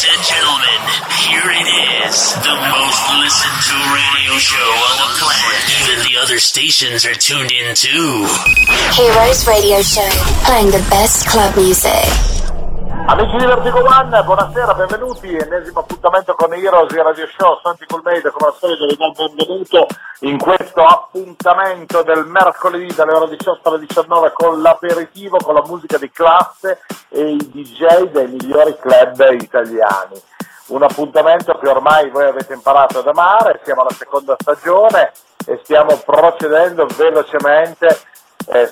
Ladies and gentlemen, here it is, the most listened to radio show on the planet. Even the other stations are tuned in too. Heroes Radio Show, playing the best club music. Amici di Vertigo One, buonasera, benvenuti. Ennesimo appuntamento con Heroes Radio Show. Santy Cool-Made, come al solito, vi do il benvenuto in questo appuntamento del mercoledì dalle ore 18 alle 19 con l'aperitivo, con la musica di classe e i DJ dei migliori club italiani. Un appuntamento che ormai voi avete imparato ad amare, siamo alla seconda stagione e stiamo procedendo velocemente,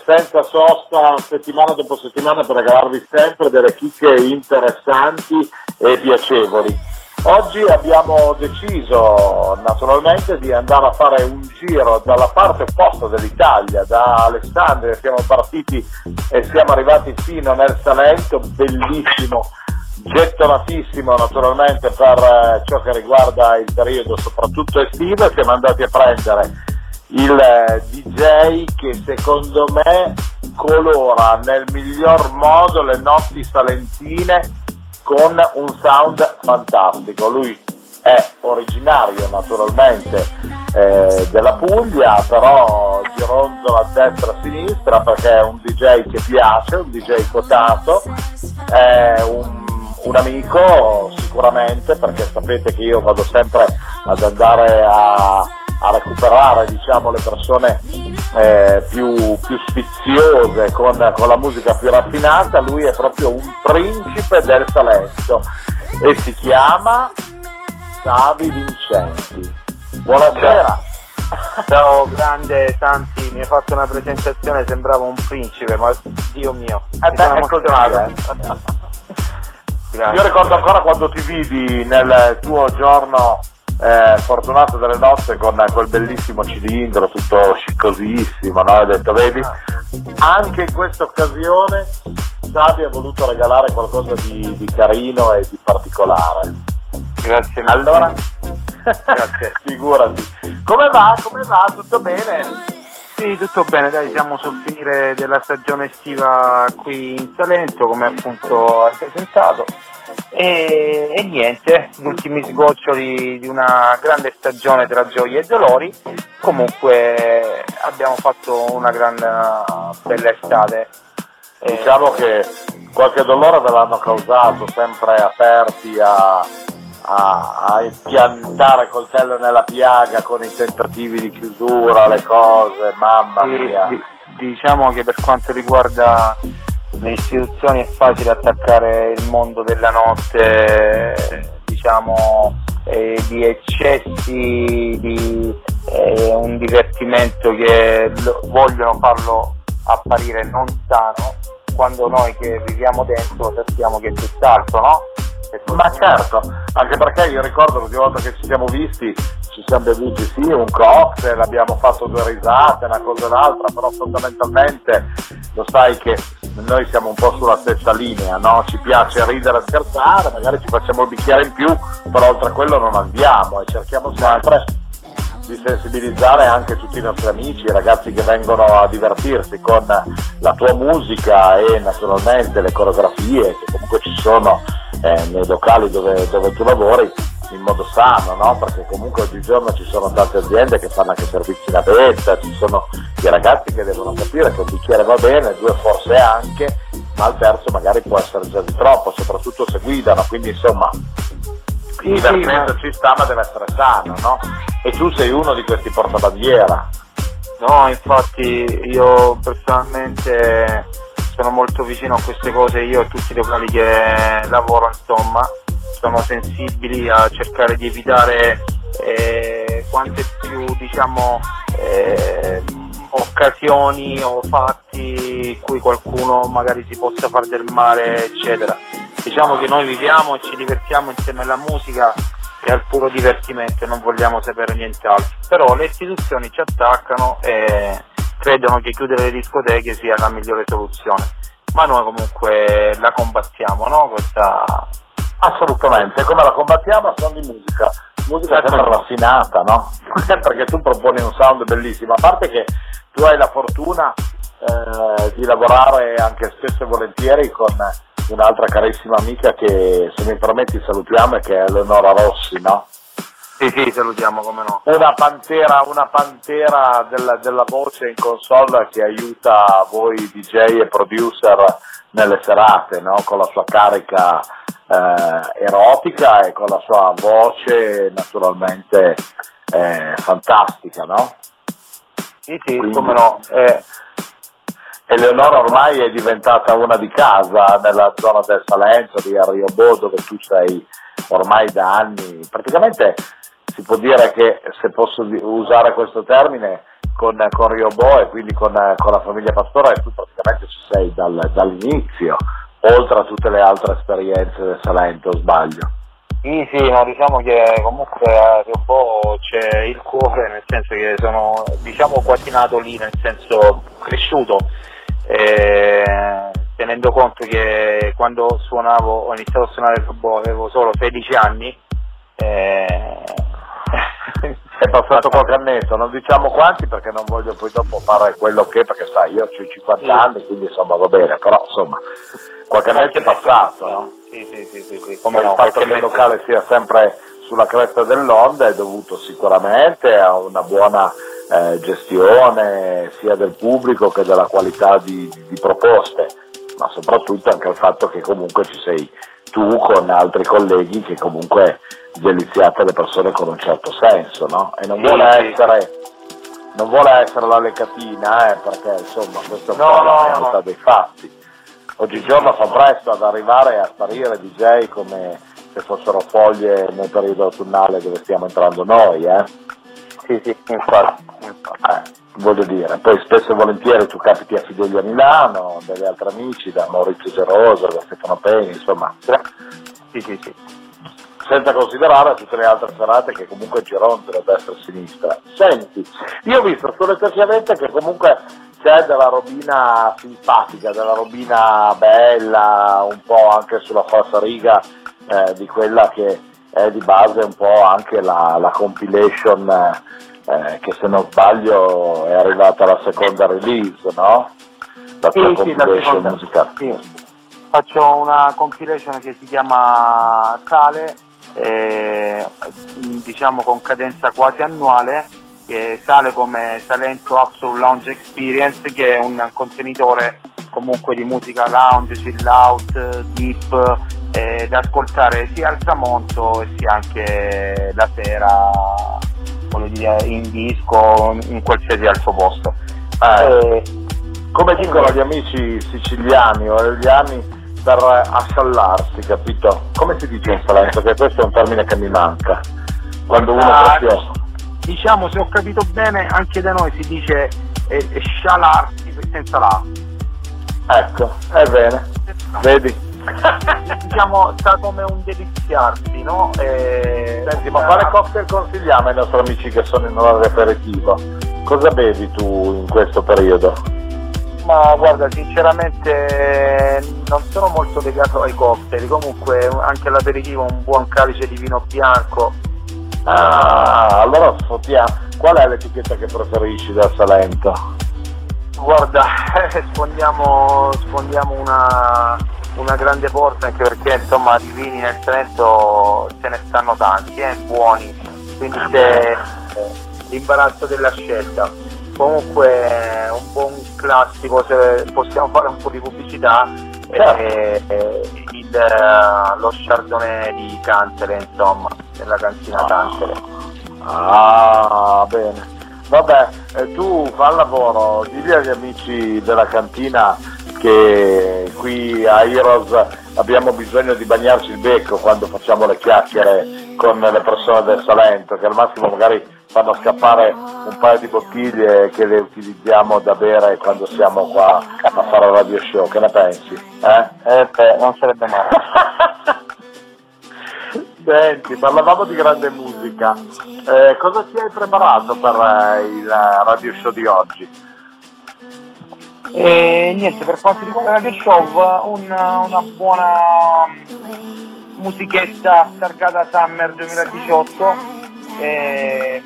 senza sosta, settimana dopo settimana, per regalarvi sempre delle chicche interessanti e piacevoli. Oggi abbiamo deciso naturalmente di andare a fare un giro dalla parte opposta dell'Italia, da Alessandria siamo partiti e siamo arrivati fino nel Salento, bellissimo, gettonatissimo naturalmente per ciò che riguarda il periodo soprattutto estivo. Siamo andati a prendere il DJ che secondo me colora nel miglior modo le notti salentine con un sound fantastico. Lui è originario naturalmente della Puglia, però gironzola a destra e a sinistra perché è un DJ che piace, un DJ quotato, è un amico sicuramente, perché sapete che io vado sempre ad andare a recuperare, diciamo, le persone più sfiziose con la musica più raffinata. Lui è proprio un principe del Salento e si chiama Savi Vincenti. Buonasera. Ciao grande Santi, mi hai fatto una presentazione, sembrava un principe, ma Dio mio. Io ricordo ancora quando ti vidi nel tuo giorno fortunato delle nozze con quel bellissimo cilindro tutto sciccosissimo, no? Ho detto, vedi, anche in questa occasione Savi ha voluto regalare qualcosa di carino e di particolare. Grazie mille. Allora, grazie. Figurati. Come va? Tutto bene? Sì, tutto bene, dai, siamo sul finire della stagione estiva qui in Salento, come appunto hai presentato. E niente, gli ultimi sgoccioli di una grande stagione tra gioie e dolori. Comunque abbiamo fatto una gran bella estate. Diciamo che qualche dolore ve l'hanno causato, sempre aperti a impiantare coltello nella piaga con i tentativi di chiusura, le cose, mamma mia. Diciamo che per quanto riguarda le istituzioni è facile attaccare il mondo della notte, diciamo, di eccessi, di un divertimento che vogliono farlo apparire non sano, quando noi che viviamo dentro sappiamo che è tutt'altro, no? Ma certo, anche perché io ricordo l'ultima volta che ci siamo visti, ci siamo bevuti sì un cocktail, abbiamo fatto due risate, una cosa e l'altra, però fondamentalmente lo sai che noi siamo un po' sulla stessa linea, no? Ci piace ridere e scherzare, magari ci facciamo il bicchiere in più, però oltre a quello non andiamo, e cerchiamo sempre di sensibilizzare anche tutti i nostri amici, i ragazzi che vengono a divertirsi con la tua musica e naturalmente le coreografie che comunque ci sono nei locali dove tu lavori, in modo sano, no? Perché comunque oggigiorno ci sono tante aziende che fanno anche servizi in aperta, ci sono i ragazzi che devono capire che un bicchiere va bene, due forse anche, ma il terzo magari può essere già di troppo, soprattutto se guidano, quindi insomma il divertimento ci sta, ma deve essere sano, no? E tu sei uno di questi portabandiera. No, infatti io personalmente sono molto vicino a queste cose, io e tutti i locali che lavoro, insomma, sono sensibili a cercare di evitare quante più, diciamo, occasioni o fatti in cui qualcuno magari si possa far del male, eccetera. Diciamo che noi viviamo e ci divertiamo insieme alla musica, che è il puro divertimento, e non vogliamo sapere nient'altro. Però le istituzioni ci attaccano e credono che chiudere le discoteche sia la migliore soluzione, ma noi comunque la combattiamo, no? Questa... Assolutamente, come la combattiamo? Sono di musica sempre raffinata, no? Perché tu proponi un sound bellissimo, a parte che tu hai la fortuna di lavorare anche spesso e volentieri con un'altra carissima amica che, se mi permetti, salutiamo, che è Eleonora Rossi, no? Sì, sì, salutiamo, come no. Una pantera della voce in console che aiuta voi DJ e producer nelle serate, no? Con la sua carica erotica e con la sua voce naturalmente fantastica, no? Sì, sì, quindi, come no. Eleonora ormai è diventata una di casa nella zona del Salento, di Rio Bo, dove tu sei ormai da anni. Praticamente si può dire che, se posso usare questo termine, con Rio Bo e quindi con la famiglia Pastora, tu praticamente ci sei dall'inizio, oltre a tutte le altre esperienze del Salento, sbaglio? Sì, no, diciamo che comunque a Rio Bo c'è il cuore, nel senso che sono, diciamo, quasi nato lì, nel senso cresciuto, tenendo conto che quando suonavo, ho iniziato a suonare il Rio Bo, avevo solo 16 anni. È passato qualche annetto, non diciamo quanti perché non voglio poi dopo fare quello che, perché sai, io ho 50 sì. anni, quindi insomma va bene, però insomma qualche annetto è passato, no? Sì. Come no, il fatto che il locale sia sempre sulla cresta dell'onda è dovuto sicuramente a una buona gestione sia del pubblico che della qualità di proposte, ma soprattutto anche al fatto che comunque ci sei tu con altri colleghi che comunque deliziate le persone con un certo senso, no? E non vuole essere la lecatina, perché insomma questa è la realtà dei fatti. Oggigiorno fa presto ad arrivare a sparire DJ come se fossero foglie nel periodo autunnale dove stiamo entrando noi, Sì, infatti. Voglio dire, poi spesso e volentieri tu capiti a Fidelia a Milano, degli altri amici, da Maurizio Geroso, da Stefano Pena, insomma. Sì. Senza considerare tutte le altre serate che comunque gironzano da destra e sinistra. Senti, io ho visto sull'esercizio che comunque c'è della robina simpatica, della robina bella, un po' anche sulla falsa riga di quella che è di base un po' anche la compilation che, se non sbaglio, è arrivata la seconda release, no? La compilation musicale. Sì. Faccio una compilation che si chiama Sale, diciamo con cadenza quasi annuale, che sale come Salento Absolute Lounge Experience, che è un contenitore comunque di musica lounge, chill out, deep, da ascoltare sia al tramonto e sia anche la sera, voglio dire, in disco, in qualsiasi altro posto. Come dicono gli amici siciliani o aureliani, per asciallarsi, capito? Come si dice in Salento? Che questo è un termine che mi manca. Quando uno è prezioso. Diciamo, se ho capito bene, anche da noi si dice scialarsi senza la. Ecco, è bene. Vedi? Diciamo, sta come un deliziarsi, no? Senti, ma quale cocktail consigliamo ai nostri amici che sono in orario aperitivo? Cosa bevi tu in questo periodo? Ma guarda, sinceramente non sono molto legato ai cocktail, comunque anche all'aperitivo un buon calice di vino bianco. Allora sfottiamo. Qual è l'etichetta che preferisci da Salento? Guarda, sfondiamo una grande porta, anche perché insomma di vini nel Salento ce ne stanno tanti, buoni, quindi c'è l'imbarazzo della scelta. Comunque un buon classico, se possiamo fare un po' di pubblicità, lo Chardonnay di Cantele, insomma, della cantina Cantele. Bene. Vabbè, tu fa il lavoro, digli agli amici della cantina che qui a Heroes abbiamo bisogno di bagnarci il becco quando facciamo le chiacchiere con le persone del Salento, che al massimo magari fanno scappare un paio di bottiglie che le utilizziamo da bere quando siamo qua a fare radio show. Che ne pensi? Non sarebbe male. Senti, parlavamo di grande musica, cosa ti hai preparato per il radio show di oggi? Niente, per quanto riguarda radio show, una buona musichetta targata Summer 2018,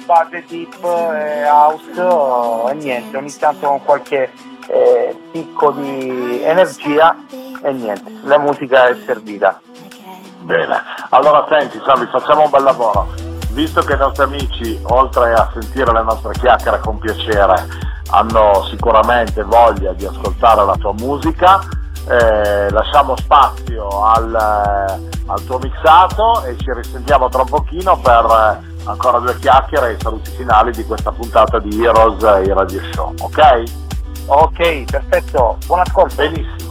base deep, house, e niente, ogni tanto con qualche picco di energia. e niente, la musica è servita. Bene, allora senti Savi, facciamo un bel lavoro, visto che i nostri amici, oltre a sentire la nostra chiacchiera con piacere, hanno sicuramente voglia di ascoltare la tua musica, lasciamo spazio al tuo mixato e ci risentiamo tra un pochino per ancora due chiacchiere e saluti finali di questa puntata di Heroes Radio Show, ok? Ok, perfetto, buon ascolto. Benissimo.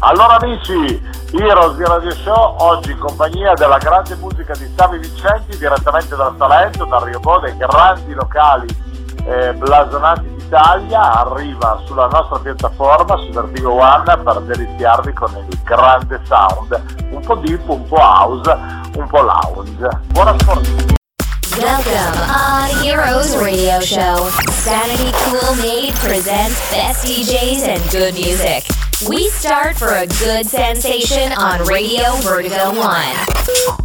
Allora amici, Heroes Radio Show oggi in compagnia della grande musica di Savi Vincenti, direttamente da Salento, da Rio Bo, dei grandi locali blasonati d'Italia, arriva sulla nostra piattaforma su Vertigo One per deliziarvi con il grande sound, un po' deep, un po' house, un po' lounge. Buon ascolto. Welcome on Heroes Radio Show. Santy Cool-Made presents best DJs and good music. We start for a good sensation on Radio Vertigo One.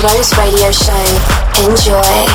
Heroes Radio Show. Enjoy.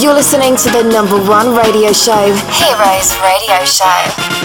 You're listening to the number one radio show, Heroes Radio Show.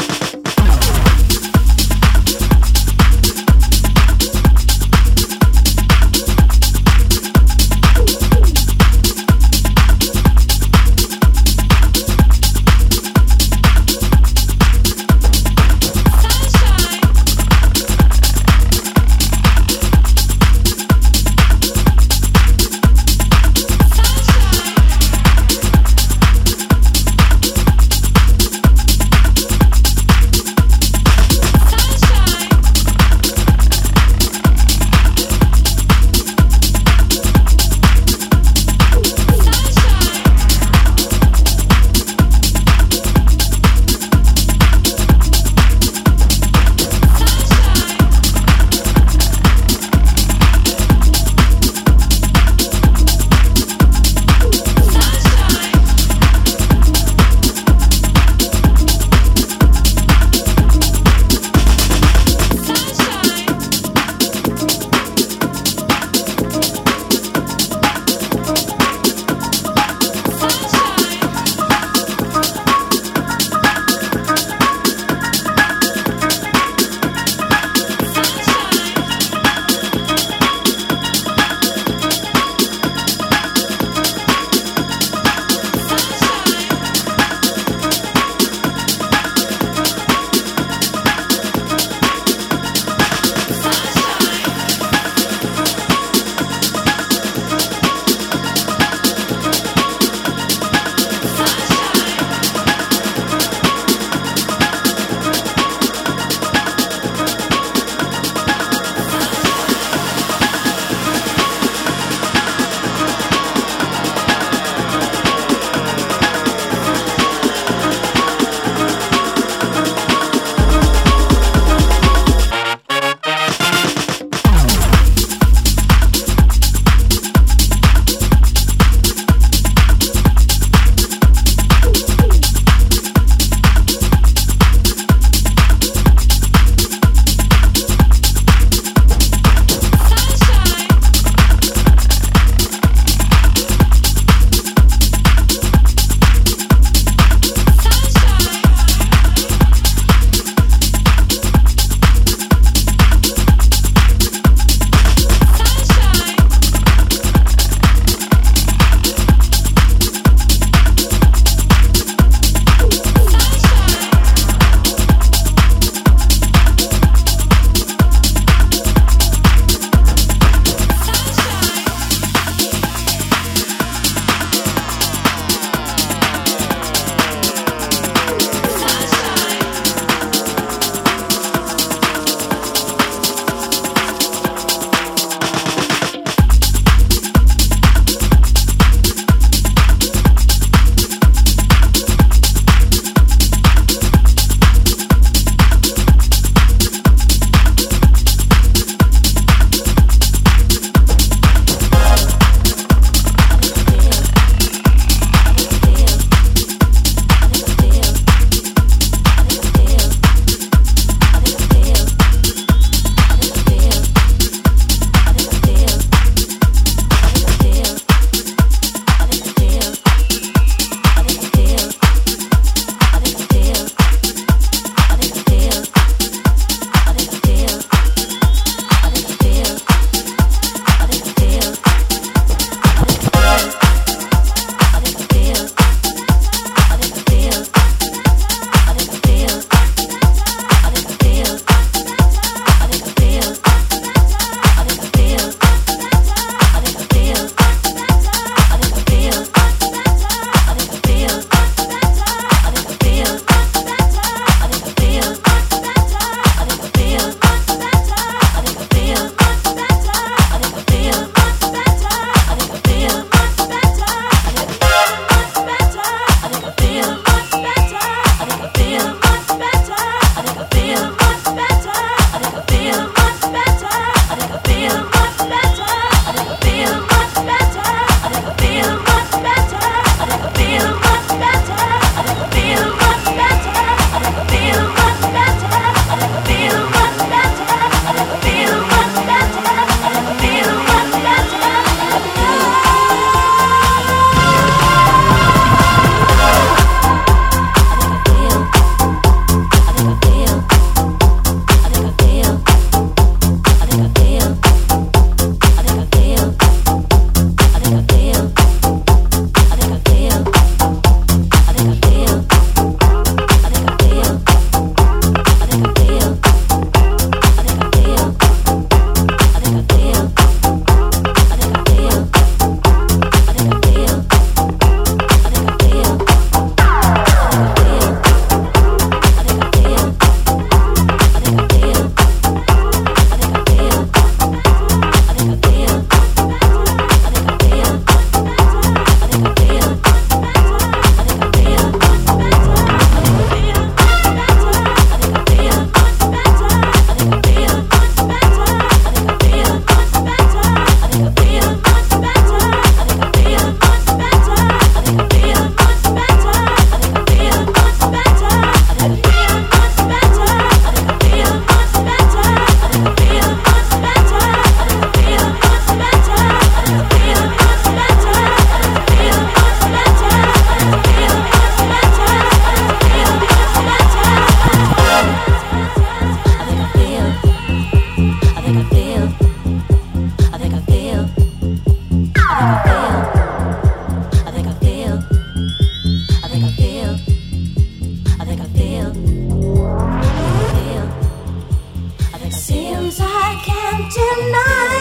Seems I can't deny.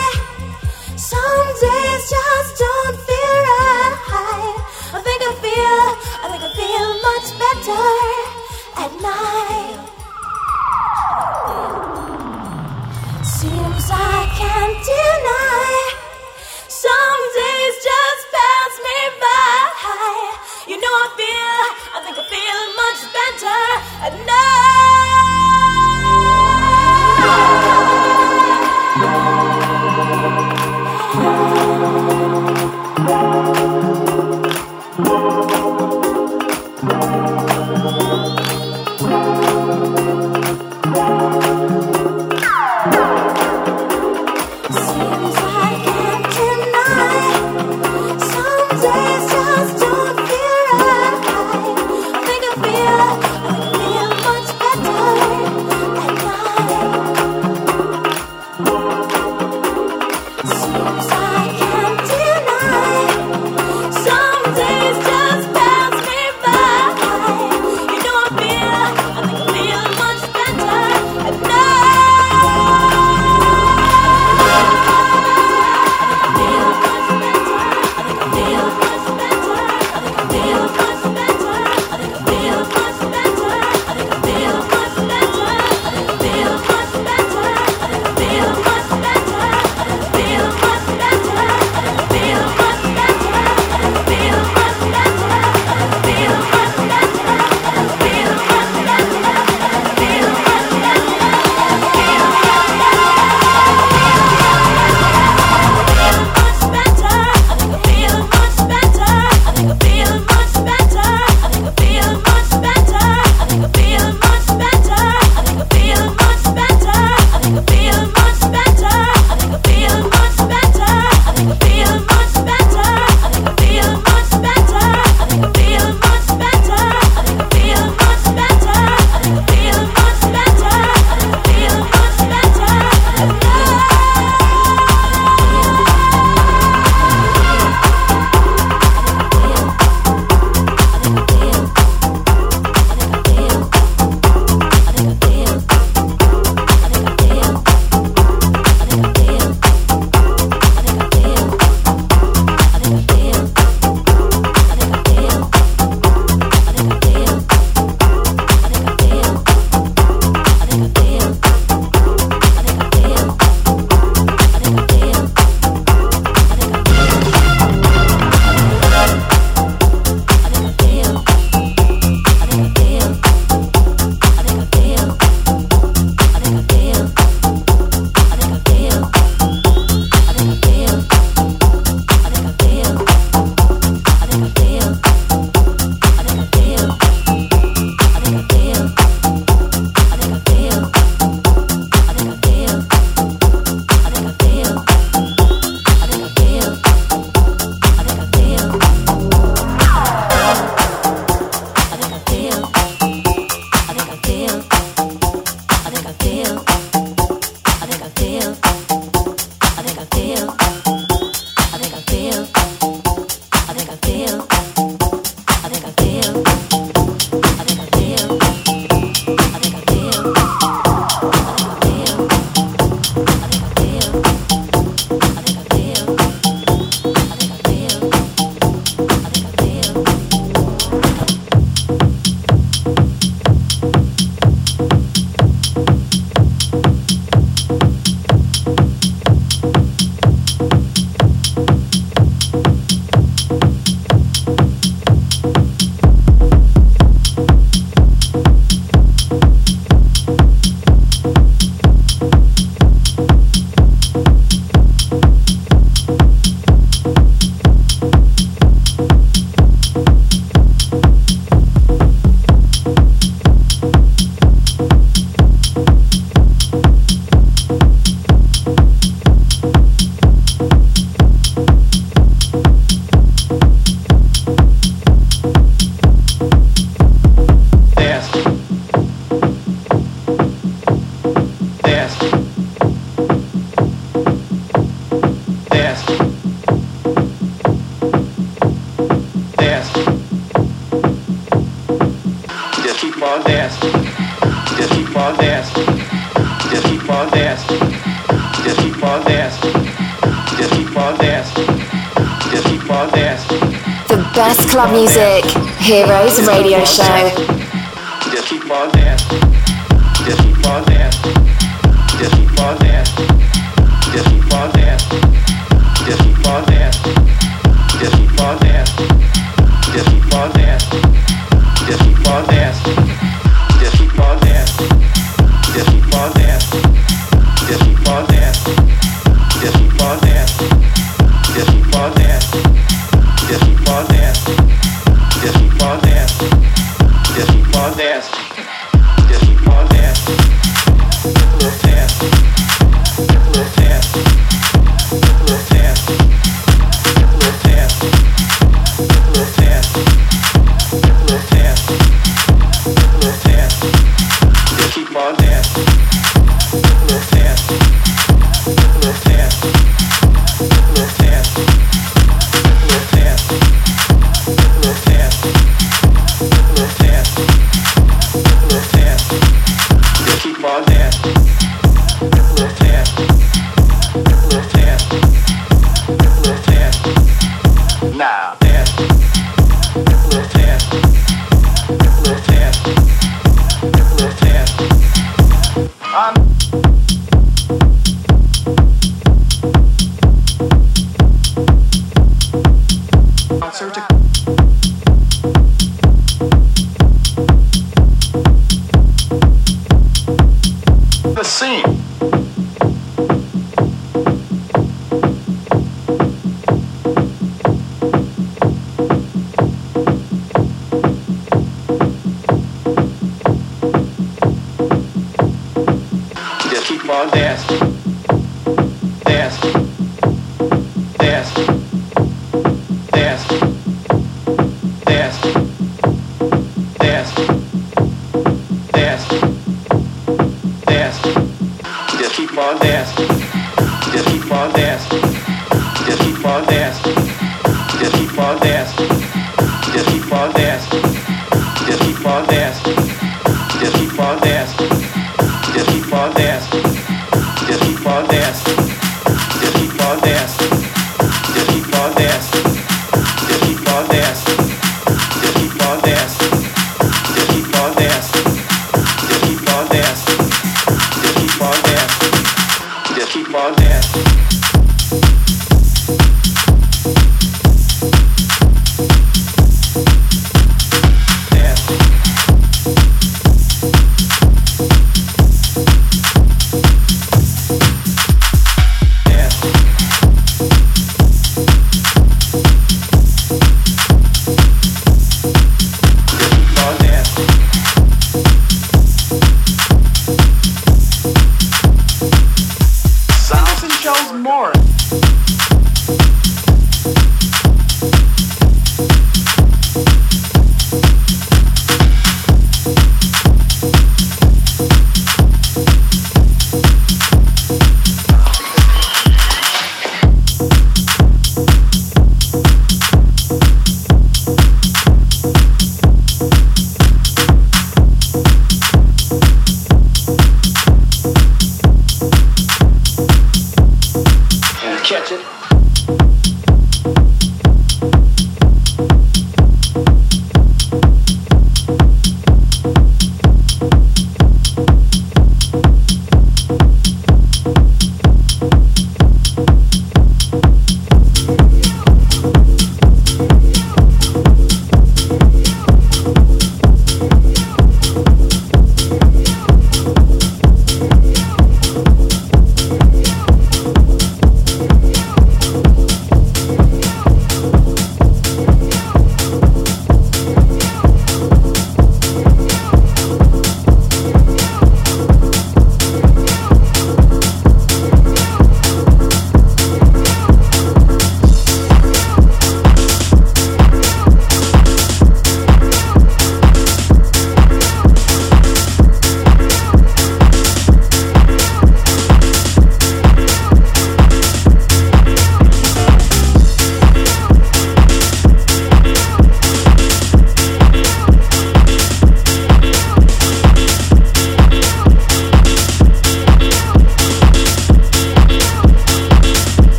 Some days just don't feel right. I think I feel much better at night. Seems I can't deny. Some days just pass me by. You know I think I feel much better at night. Seems I can't deny. Some days just don't feel right. I think I feel much better at night. Seems I can't deny. Some days just pass me by. You know I think I feel much better at on dancing, just keep on dancing, just keep on dancing, just keep on dancing. The best club music, Heroes Radio Show. Just keep on dancing, just keep on dancing, just keep on dancing, just keep on dancing, just keep on dancing, just keep on dancing, just keep on dancing, just keep on dancing, just keep on dancing. Just keep on dancing, just keep on dancing, just keep on dancing, just keep on dancing, just keep on dancing, just keep on dancing, just keep on dancing, just keep on dancing, little dancing, little dancing, little dancing, little dancing, little dancing, little dancing, little dancing. Just keep on dancing, let's dance, let's dance, let's dance, let's dance, let's dance, let's dance, let's dance, just keep on dancing, let's dance, let's dance, let's dance, now dance, let's dance, let's dance. The scene.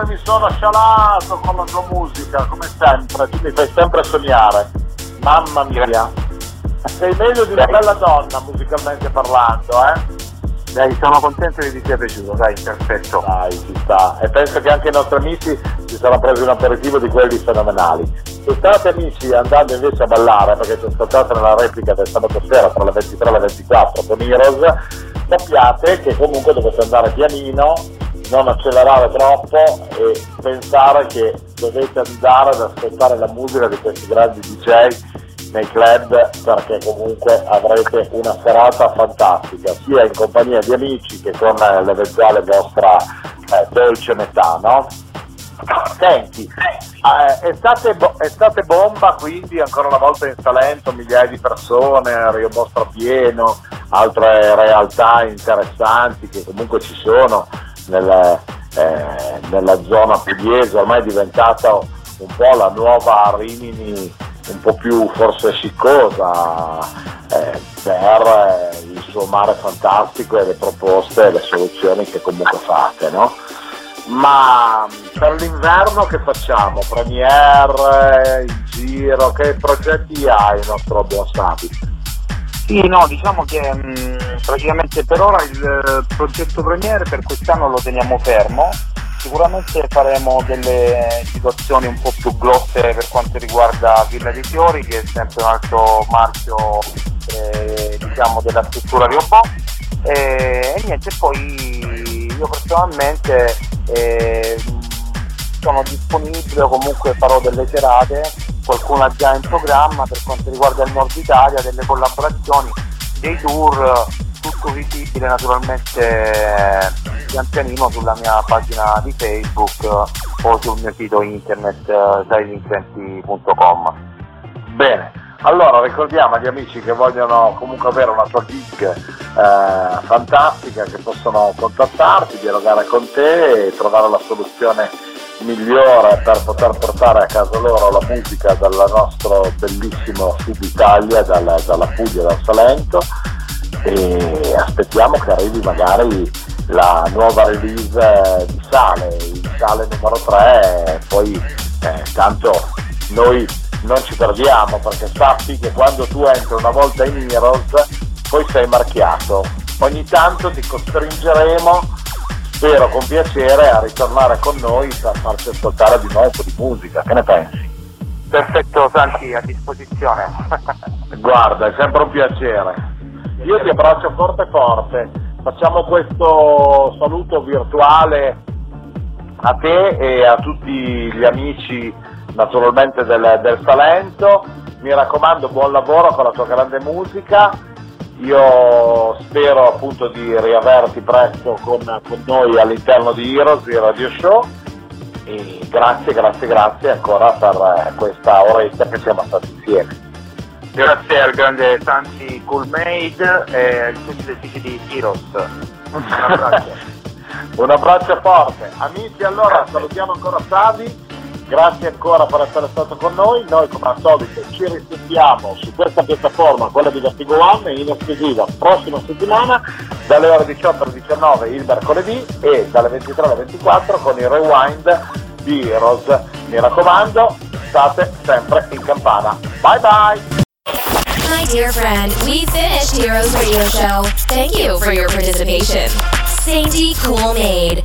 dove mi sono scialato con la tua musica, come sempre, tu mi fai sempre sognare, mamma mia, sei meglio di una bella donna musicalmente parlando, Dai, sono contento che ti sia piaciuto, dai, perfetto. Dai, ci sta. E penso che anche i nostri amici si saranno presi un aperitivo di quelli fenomenali. Se state amici andando invece a ballare, perché ci ascoltate nella replica del sabato sera tra le 23 e le 24 con Heroes, sappiate che comunque dovete andare pianino, non accelerare troppo e pensare che dovete andare ad ascoltare la musica di questi grandi DJ nei club, perché comunque avrete una serata fantastica sia in compagnia di amici che con l'eventuale vostra dolce metà, no? Senti, estate bomba, quindi ancora una volta in Salento migliaia di persone, Rio Bo strapieno, altre realtà interessanti che comunque ci sono nella zona pugliese, ormai è diventata un po' la nuova Rimini, un po' più forse sciccosa per il suo mare fantastico e le proposte e le soluzioni che comunque fate, no? Ma per l'inverno che facciamo? Premiere, in giro, che progetti hai il nostro buon Savi? Sì, no, diciamo che praticamente per ora il progetto Premiere per quest'anno lo teniamo fermo. Sicuramente faremo delle situazioni un po' più grosse per quanto riguarda Villa dei Fiori, che è sempre un altro marchio diciamo della struttura Rio Bo, e niente, poi io personalmente sono disponibile, comunque farò delle serate, qualcuna già in programma per quanto riguarda il nord Italia, delle collaborazioni, dei tour, tutto visibile naturalmente pian pianino sulla mia pagina di Facebook o sul mio sito internet savivincenti.com. Bene, allora ricordiamo agli amici che vogliono comunque avere una tua gig fantastica, che possono contattarti, dialogare con te e trovare la soluzione migliore per poter portare a casa loro la musica dal nostro bellissimo Sud Italia, dalla Puglia, dal Salento, e aspettiamo che arrivi magari la nuova release di Sale, il Sale numero 3, poi tanto noi non ci perdiamo, perché sappi che quando tu entri una volta in Heroes poi sei marchiato, ogni tanto ti costringeremo, spero con piacere, a ritornare con noi per farci ascoltare di nuovo un po' di musica, che ne pensi? Perfetto Santy, a disposizione. Guarda, è sempre un piacere. Io ti abbraccio forte forte, facciamo questo saluto virtuale a te e a tutti gli amici naturalmente del Salento, mi raccomando buon lavoro con la tua grande musica, io spero appunto di riaverti presto con noi all'interno di Heroes Radio Show e grazie ancora per questa oretta che siamo stati insieme. Grazie al grande Santy Cool-Made e a tutti gli amici di Heroes. Un abbraccio forte. Amici, allora salutiamo ancora Savi, grazie ancora per essere stato con noi. Noi come al solito ci risentiamo su questa piattaforma, quella di Vertigo One, in esclusiva prossima settimana dalle ore 18 alle 19 il mercoledì e dalle 23 alle 24 con il rewind di Heroes. Mi raccomando, state sempre in campana. Bye bye! My dear friend, we finished Heroes Radio Show. Thank you for your participation. Santy Cool-Made